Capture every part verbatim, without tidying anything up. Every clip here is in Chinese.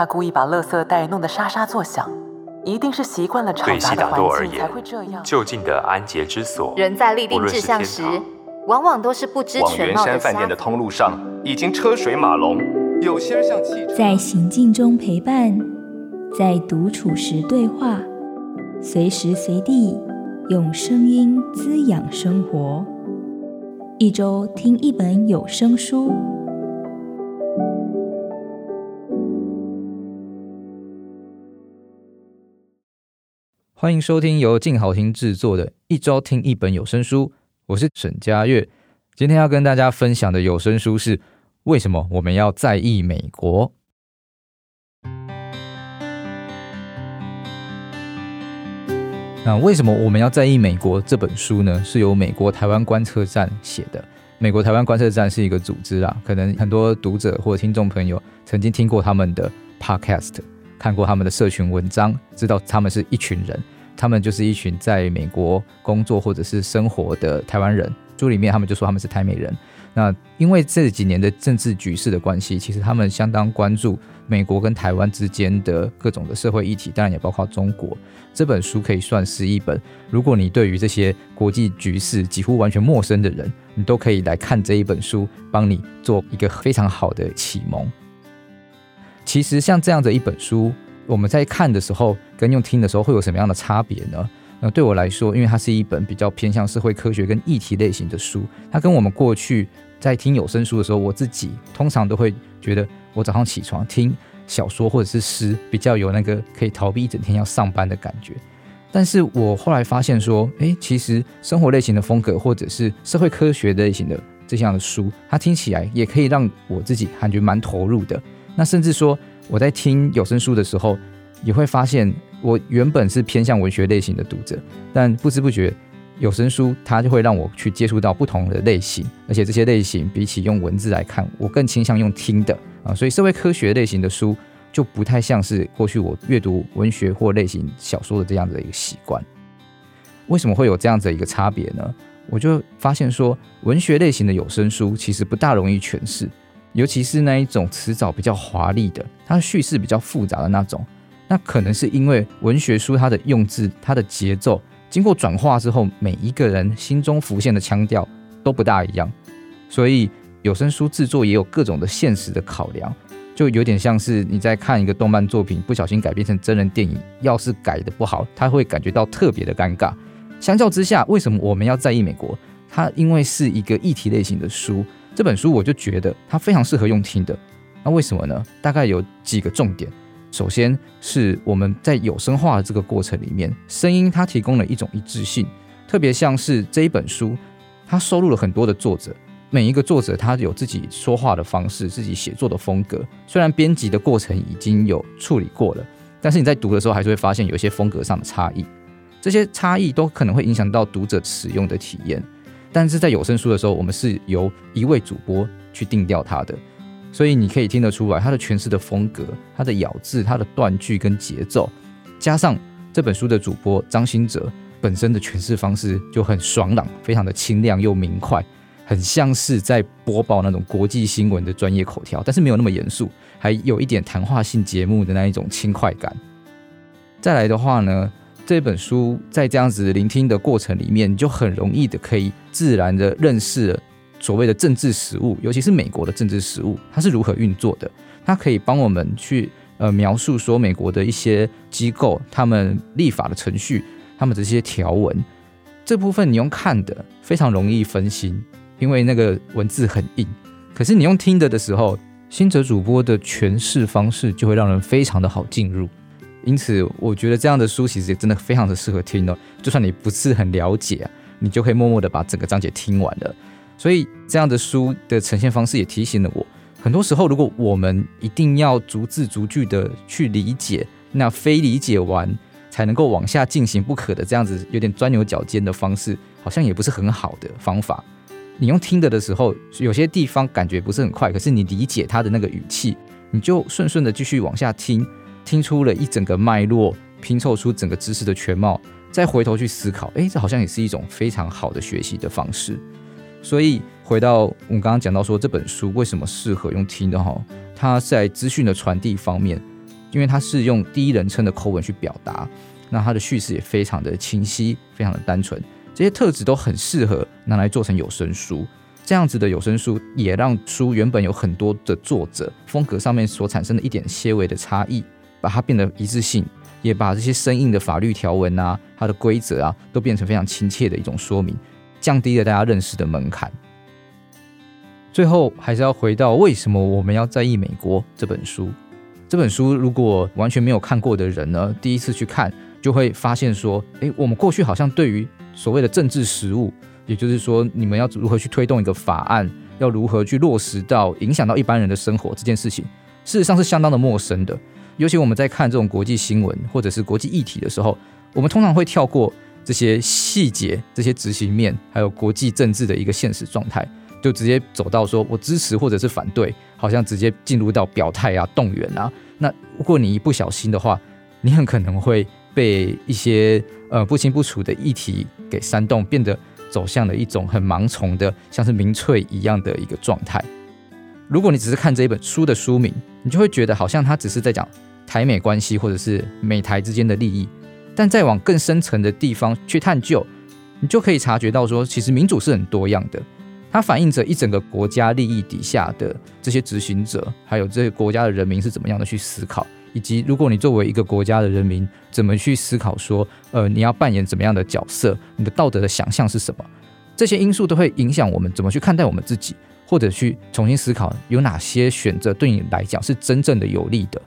他故意把垃圾袋弄得沙沙作响，一定是习惯了吵杂的环境才会这样。就近的安洁之所，人在立定志向时，往往都是不知全貌的瞎子。往圆山饭店的通路上已经车水马龙，有些像汽车。在行进中陪伴，在独处时对话，随时随地用声音滋养生活。一周听一本有声书。欢迎收听由静好听制作的《一周听一本有声书》，我是沈佳悦。今天要跟大家分享的有声书是《为什么我们要在意美国》。那为什么我们要在意美国这本书呢？是由美国台湾观测站写的。美国台湾观测站是一个组织啦，可能很多读者或听众朋友曾经听过他们的 podcast，看过他们的社群文章，知道他们是一群人，他们就是一群在美国工作或者是生活的台湾人。书里面他们就说他们是台美人。那因为这几年的政治局势的关系，其实他们相当关注美国跟台湾之间的各种的社会议题，当然也包括中国。这本书可以算是一本，如果你对于这些国际局势几乎完全陌生的人，你都可以来看这一本书，帮你做一个非常好的启蒙。其实像这样的一本书，我们在看的时候跟用听的时候会有什么样的差别呢？那对我来说，因为它是一本比较偏向社会科学跟议题类型的书，它跟我们过去在听有声书的时候，我自己通常都会觉得我早上起床听小说或者是诗，比较有那个可以逃避一整天要上班的感觉。但是我后来发现说，诶，其实生活类型的风格或者是社会科学类型的这样的书，它听起来也可以让我自己感觉蛮投入的。那甚至说我在听有声书的时候，也会发现我原本是偏向文学类型的读者，但不知不觉有声书它就会让我去接触到不同的类型，而且这些类型比起用文字来看，我更倾向用听的、啊、所以社会科学类型的书就不太像是过去我阅读文学或类型小说的这样的一个习惯。为什么会有这样的一个差别呢？我就发现说，文学类型的有声书其实不大容易诠释，尤其是那一种辞藻比较华丽的，它的叙事比较复杂的那种。那可能是因为文学书它的用字、它的节奏经过转化之后，每一个人心中浮现的腔调都不大一样，所以有声书制作也有各种的现实的考量，就有点像是你在看一个动漫作品不小心改编成真人电影，要是改的不好，它会感觉到特别的尴尬。相较之下，为什么我们要在意美国？它因为是一个议题类型的书，这本书我就觉得它非常适合用听的。那为什么呢？大概有几个重点。首先是我们在有声化的这个过程里面，声音它提供了一种一致性，特别像是这一本书它收录了很多的作者，每一个作者他有自己说话的方式，自己写作的风格，虽然编辑的过程已经有处理过了，但是你在读的时候还是会发现有一些风格上的差异，这些差异都可能会影响到读者使用的体验。但是在有声书的时候，我们是由一位主播去定调他的，所以你可以听得出来他的诠释的风格、他的咬字、他的断句跟节奏，加上这本书的主播张新哲本身的诠释方式就很爽朗，非常的清亮又明快，很像是在播报那种国际新闻的专业口条，但是没有那么严肃，还有一点谈话性节目的那一种轻快感。再来的话呢，这本书在这样子聆听的过程里面，你就很容易的可以自然的认识了所谓的政治实务，尤其是美国的政治实务，它是如何运作的。它可以帮我们去、呃、描述说美国的一些机构、他们立法的程序、他们这些条文，这部分你用看的非常容易分心，因为那个文字很硬。可是你用听的的时候，新哲主播的诠释方式就会让人非常的好进入。因此我觉得这样的书其实真的非常的适合听哦，就算你不是很了解、啊、你就可以默默的把整个章节听完了。所以这样的书的呈现方式也提醒了我，很多时候如果我们一定要逐字逐句的去理解，那非理解完才能够往下进行不可的，这样子有点钻牛角尖的方式好像也不是很好的方法。你用听的的时候，有些地方感觉不是很快，可是你理解它的那个语气，你就顺顺的继续往下听，听出了一整个脉络，拼凑出整个知识的全貌，再回头去思考，诶，这好像也是一种非常好的学习的方式。所以回到我们刚刚讲到说这本书为什么适合用听的，它在资讯的传递方面，因为它是用第一人称的口吻去表达，那它的叙事也非常的清晰，非常的单纯，这些特质都很适合拿来做成有声书。这样子的有声书也让书原本有很多的作者风格上面所产生的一点些微的差异，把它变得一致性，也把这些生硬的法律条文啊，它的规则啊，都变成非常亲切的一种说明，降低了大家认识的门槛。最后还是要回到为什么我们要在意美国这本书。这本书如果完全没有看过的人呢，第一次去看就会发现说，诶，我们过去好像对于所谓的政治实务，也就是说你们要如何去推动一个法案，要如何去落实到影响到一般人的生活这件事情，事实上是相当的陌生的。尤其我们在看这种国际新闻或者是国际议题的时候，我们通常会跳过这些细节，这些执行面，还有国际政治的一个现实状态，就直接走到说我支持或者是反对，好像直接进入到表态啊、动员啊。那如果你一不小心的话，你很可能会被一些、呃、不清不楚的议题给煽动，变得走向了一种很盲从的，像是民粹一样的一个状态。如果你只是看这一本书的书名，你就会觉得好像它只是在讲台美关系或者是美台之间的利益，但再往更深层的地方去探究，你就可以察觉到说，其实民主是很多样的，它反映着一整个国家利益底下的这些执行者，还有这个国家的人民是怎么样的去思考，以及如果你作为一个国家的人民怎么去思考说、呃、你要扮演怎么样的角色，你的道德的想象是什么，这些因素都会影响我们怎么去看待我们自己，或者去重新思考有哪些选择对你来讲是真正的有利的。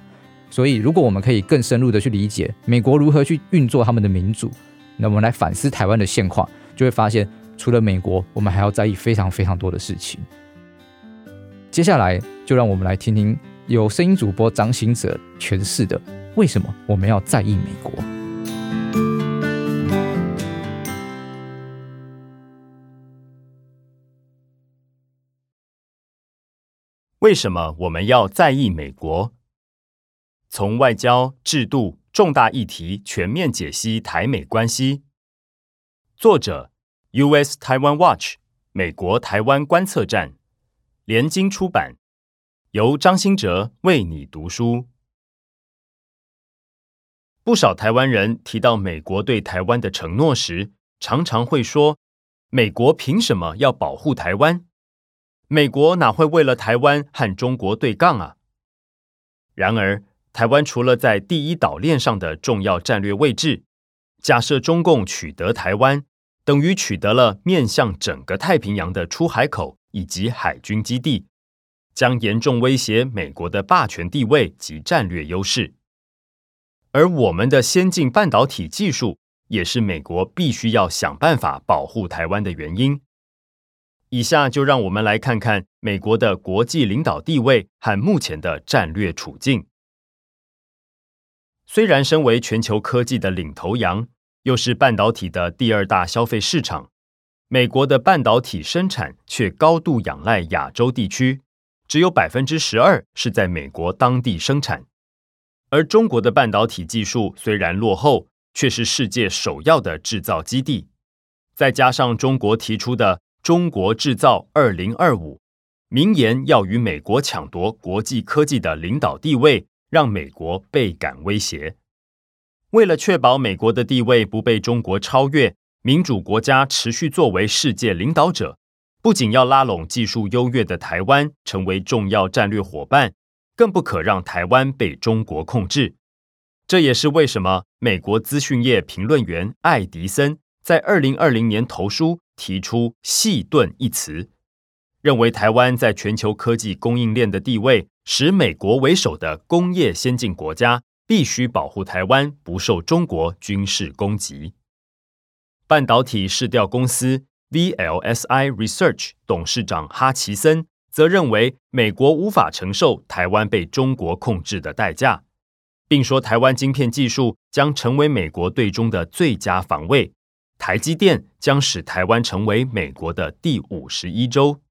所以如果我们可以更深入的去理解美国如何去运作他们的民主，那我们来反思台湾的现况，就会发现除了美国，我们还要在意非常非常多的事情。接下来就让我们来听听由声音主播张行者诠释的为什么我们要在意美国。为什么我们要在意美国？从外交、制度、重大议题全面解析台美关系。作者U S Taiwan Watch 美国台湾观测站，联经出版，由张新哲为你读书。不少台湾人提到美国对台湾的承诺时，常常会说：美国凭什么要保护台湾？美国哪会为了台湾和中国对抗啊？然而，台湾除了在第一岛链上的重要战略位置，假设中共取得台湾，等于取得了面向整个太平洋的出海口以及海军基地，将严重威胁美国的霸权地位及战略优势。而我们的先进半导体技术也是美国必须要想办法保护台湾的原因。以下就让我们来看看美国的国际领导地位和目前的战略处境。虽然身为全球科技的领头羊，又是半导体的第二大消费市场，美国的半导体生产却高度仰赖亚洲地区，只有 百分之十二 是在美国当地生产。而中国的半导体技术虽然落后，却是世界首要的制造基地。再加上中国提出的中国制造二零二五，明言要与美国抢夺国际科技的领导地位，让美国倍感威胁。为了确保美国的地位不被中国超越，民主国家持续作为世界领导者，不仅要拉拢技术优越的台湾成为重要战略伙伴，更不可让台湾被中国控制。这也是为什么美国资讯业评论员艾迪森在二零二零年投书提出“细盾”一词，认为台湾在全球科技供应链的地位，使美国为首的工业先进国家必须保护台湾不受中国军事攻击。半导体市调公司 V L S I Research 董事长哈奇森则认为，美国无法承受台湾被中国控制的代价，并说台湾晶片技术将成为美国对中的最佳防卫，台积电将使台湾成为美国的第五十一州。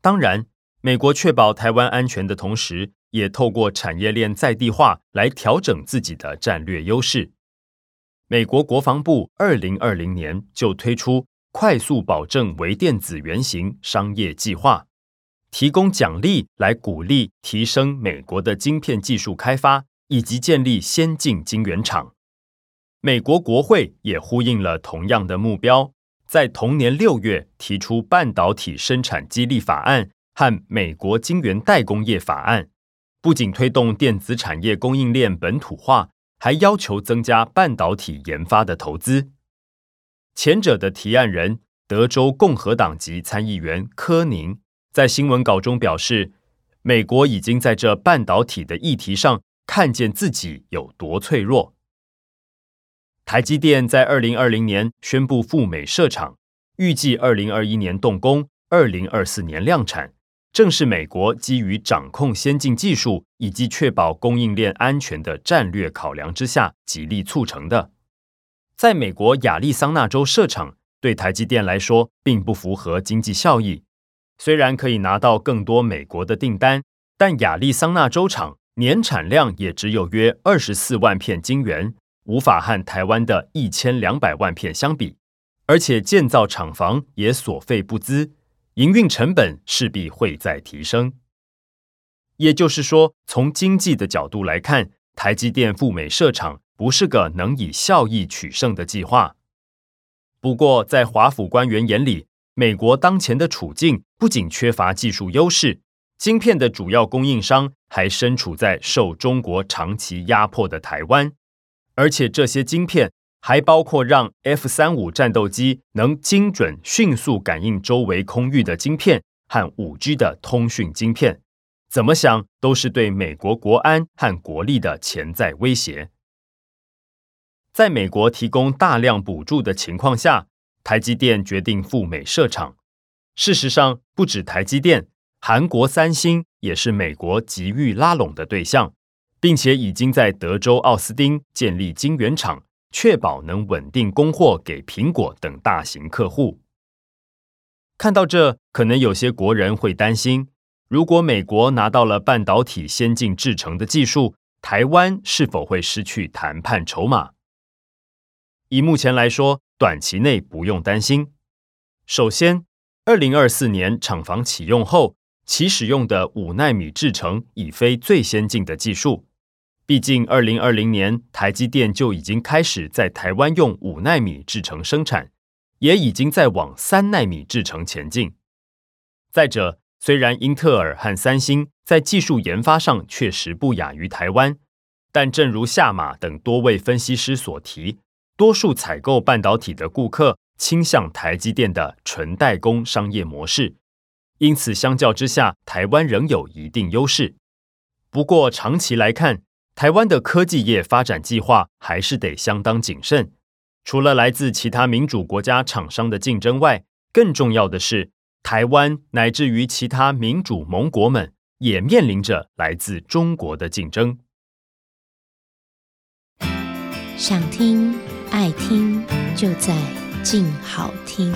当然，美国确保台湾安全的同时，也透过产业链在地化来调整自己的战略优势。美国国防部二零二零年就推出快速保证微电子原型商业计划，提供奖励来鼓励提升美国的晶片技术开发，以及建立先进晶圆厂。美国国会也呼应了同样的目标，在同年六月提出半导体生产激励法案和美国晶圆代工业法案，不仅推动电子产业供应链本土化，还要求增加半导体研发的投资。前者的提案人，德州共和党籍参议员柯宁，在新闻稿中表示，美国已经在这半导体的议题上看见自己有多脆弱。台积电在二零二零年宣布赴美设厂，预计二零二一年动工，二零二四年量产，正是美国基于掌控先进技术以及确保供应链安全的战略考量之下极力促成的。在美国亚利桑那州设厂，对台积电来说并不符合经济效益。虽然可以拿到更多美国的订单，但亚利桑那州厂年产量也只有约二十四万片晶圆，无法和台湾的一千两百万片相比，而且建造厂房也所费不赀，营运成本势必会再提升。也就是说，从经济的角度来看，台积电赴美设厂不是个能以效益取胜的计划。不过，在华府官员眼里，美国当前的处境不仅缺乏技术优势，晶片的主要供应商还身处在受中国长期压迫的台湾，而且这些晶片还包括让 F 三十五 战斗机能精准迅速感应周围空域的晶片和 五 G 的通讯晶片，怎么想都是对美国国安和国力的潜在威胁。在美国提供大量补助的情况下，台积电决定赴美设厂。事实上，不止台积电，韩国三星也是美国急于拉拢的对象，并且已经在德州奥斯汀建立晶圆厂，确保能稳定供货给苹果等大型客户。看到这，可能有些国人会担心，如果美国拿到了半导体先进制程的技术，台湾是否会失去谈判筹码？以目前来说，短期内不用担心。首先，二零二四年厂房启用后，其使用的五奈米制程已非最先进的技术。毕竟二零二零年台积电就已经开始在台湾用五奈米制程生产，也已经在往三奈米制程前进。再者，虽然英特尔和三星在技术研发上确实不亚于台湾，但正如夏马等多位分析师所提，多数采购半导体的顾客倾向台积电的纯代工商业模式，因此相较之下，台湾仍有一定优势。不过长期来看，台湾的科技业发展计划还是得相当谨慎。除了来自其他民主国家厂商的竞争外，更重要的是，台湾乃至于其他民主盟国们也面临着来自中国的竞争。想听爱听，就在静好听。